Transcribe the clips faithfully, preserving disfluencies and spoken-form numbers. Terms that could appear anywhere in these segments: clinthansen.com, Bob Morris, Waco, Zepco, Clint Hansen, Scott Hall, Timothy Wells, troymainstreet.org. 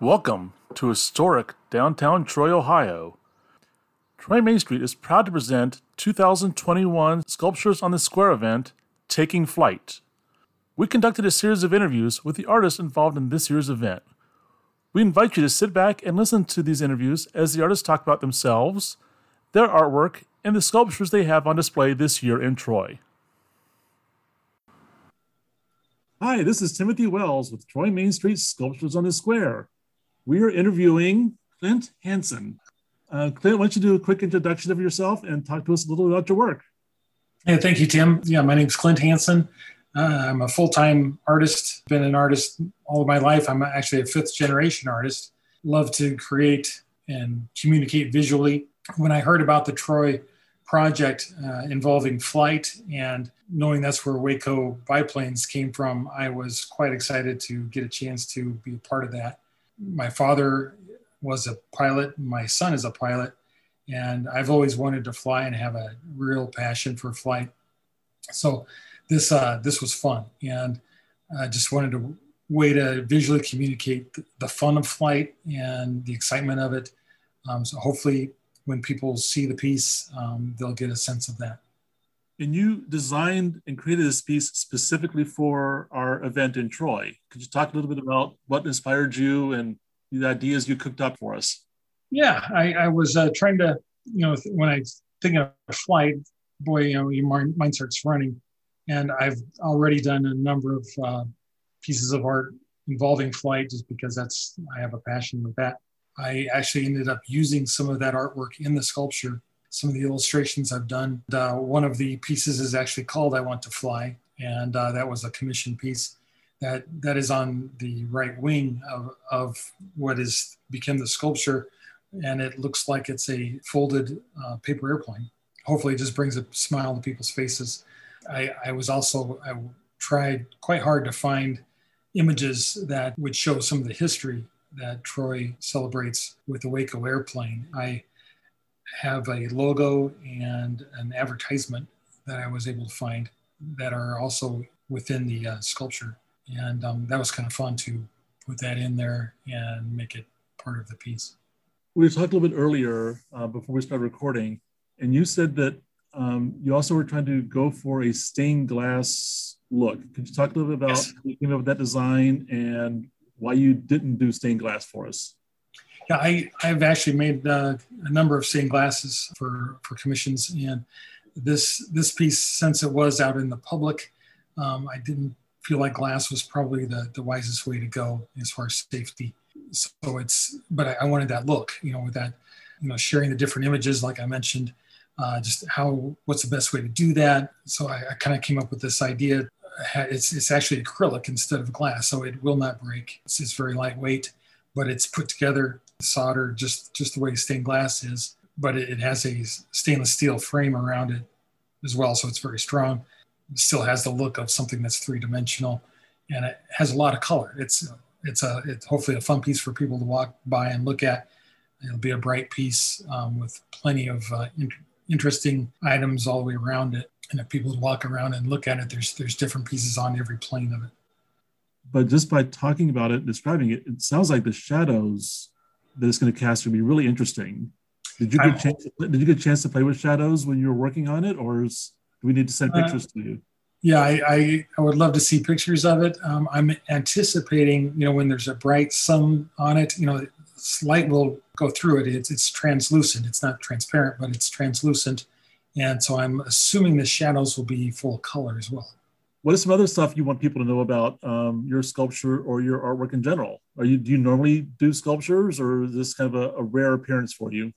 Welcome to historic downtown Troy, Ohio. Troy Main Street is proud to present two thousand twenty-one Sculptures on the Square event, Taking Flight. We conducted a series of interviews with the artists involved in this year's event. We invite you to sit back and listen to these interviews as the artists talk about themselves, their artwork, and the sculptures they have on display this year in Troy. Hi, this is Timothy Wells with Troy Main Street Sculptures on the Square. We are interviewing Clint Hansen. Uh, Clint, why don't you do a quick introduction of yourself and talk to us a little about your work? Hey, thank you, Tim. Yeah, my name is Clint Hansen. Uh, I'm a full-time artist, been an artist all of my life. I'm actually a fifth-generation artist. Love to create and communicate visually. When I heard about the Troy project uh, involving flight and knowing that's where Waco biplanes came from, I was quite excited to get a chance to be a part of that. My father was a pilot, my son is a pilot, and I've always wanted to fly and have a real passion for flight. So this uh, this was fun, and I just wanted a way to visually communicate the fun of flight and the excitement of it. Um, so hopefully when people see the piece, um, they'll get a sense of that. And you designed and created this piece specifically for our event in Troy. Could you talk a little bit about what inspired you and the ideas you cooked up for us? Yeah, I, I was uh, trying to, you know, th- when I think of a flight, boy, you know, your mind, mind starts running. And I've already done a number of uh, pieces of art involving flight just because that's, I have a passion with that. I actually ended up using some of that artwork in the sculpture. Some of the illustrations I've done. Uh, one of the pieces is actually called I Want to Fly, and uh, that was a commission piece that, that is on the right wing of, of what has become the sculpture, and it looks like it's a folded uh, paper airplane. Hopefully it just brings a smile to people's faces. I, I was also, I tried quite hard to find images that would show some of the history that Troy celebrates with the Waco airplane. I have a logo and an advertisement that I was able to find that are also within the uh, sculpture. And um, that was kind of fun to put that in there and make it part of the piece. We talked a little bit earlier uh, before we started recording, and you said that um, you also were trying to go for a stained glass look. Could you talk a little bit about yes. how you came up with that design and why you didn't do stained glass for us? Yeah, I, I've actually made uh, a number of stained glasses for, for commissions, and this this piece, since it was out in the public, um, I didn't feel like glass was probably the, the wisest way to go as far as safety. So it's, but I, I wanted that look, you know, with that, you know, sharing the different images, like I mentioned, uh, just how, what's the best way to do that. So I, I kind of came up with this idea. It's it's actually acrylic instead of glass, so it will not break. It's, it's very lightweight, but it's put together, soldered just, just the way stained glass is, but it, it has a stainless steel frame around it as well, so it's very strong. It still has the look of something that's three-dimensional, and it has a lot of color. It's it's a it's hopefully a fun piece for people to walk by and look at. It'll be a bright piece um, with plenty of uh, in- interesting items all the way around it, and if people walk around and look at it, there's there's different pieces on every plane of it. But just by talking about it, describing it, it sounds like the shadows that it's going to cast would be really interesting. Did you get a chance? Did you get a chance to play with shadows when you were working on it, or is, do we need to send pictures uh, to you? Yeah, I, I I would love to see pictures of it. Um, I'm anticipating, you know, when there's a bright sun on it, you know, light will go through it. It's it's translucent. It's not transparent, but it's translucent, and so I'm assuming the shadows will be full color as well. What is some other stuff you want people to know about um, your sculpture or your artwork in general? Are you, do you normally do sculptures, or is this kind of a, a rare appearance for you?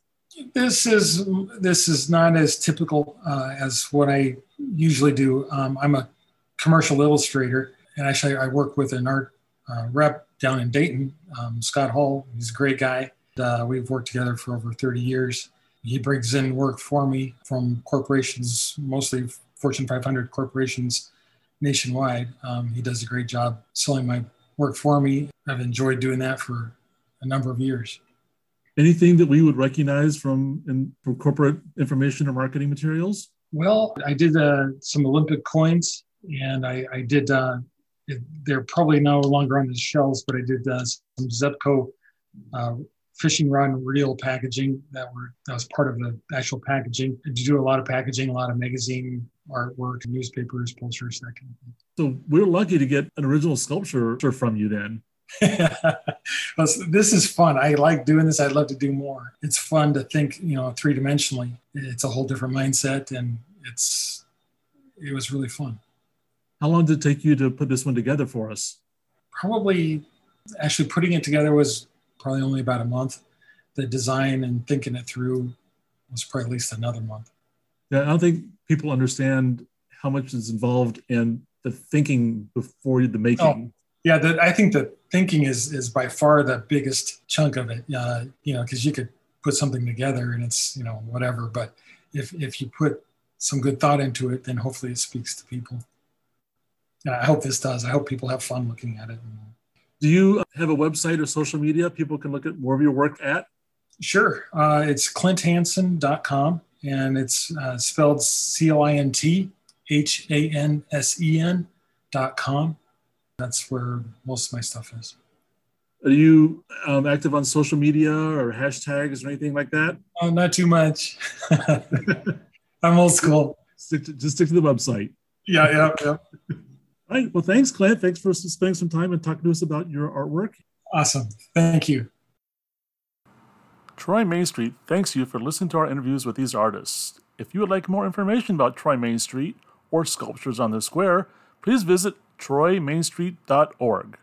This is this is not as typical uh, as what I usually do. Um, I'm a commercial illustrator, and actually I work with an art uh, rep down in Dayton, um, Scott Hall. He's a great guy. Uh, we've worked together for over thirty years. He brings in work for me from corporations, mostly Fortune five hundred corporations, nationwide. Um, he does a great job selling my work for me. I've enjoyed doing that for a number of years. Anything that we would recognize from, in, from corporate information or marketing materials? Well, I did uh, some Olympic coins, and I, I did, uh, it, they're probably no longer on the shelves, but I did uh, some Zepco uh, fishing rod reel packaging that were that was part of the actual packaging. I do a lot of packaging, a lot of magazine artwork, newspapers, posters, that kind of thing. So we're lucky to get an original sculpture from you then. Well, this is fun. I like doing this. I'd love to do more. It's fun to think, you know, three-dimensionally. It's a whole different mindset, and it's it was really fun. How long did it take you to put this one together for us? Probably, actually putting it together was probably only about a month. The design and thinking it through was probably at least another month. Yeah, I don't think people understand how much is involved in the thinking before the making. Oh, yeah, the, I think the thinking is is by far the biggest chunk of it. Uh, you know, because you could put something together and it's, you know, whatever. But if if you put some good thought into it, then hopefully it speaks to people. And I hope this does. I hope people have fun looking at it. Do you have a website or social media people can look at more of your work at? Sure. Uh, it's clint hansen dot com, and it's uh, spelled C L I N T H A N S E N dot com. That's where most of my stuff is. Are you um, active on social media or hashtags or anything like that? Oh, not too much. I'm old school. Stick to, just stick to the website. Yeah, yeah, yeah. All right. Well, thanks, Clint. Thanks for spending some time and talking to us about your artwork. Awesome. Thank you. Troy Main Street thanks you for listening to our interviews with these artists. If you would like more information about Troy Main Street or Sculptures on the Square, please visit troy main street dot org.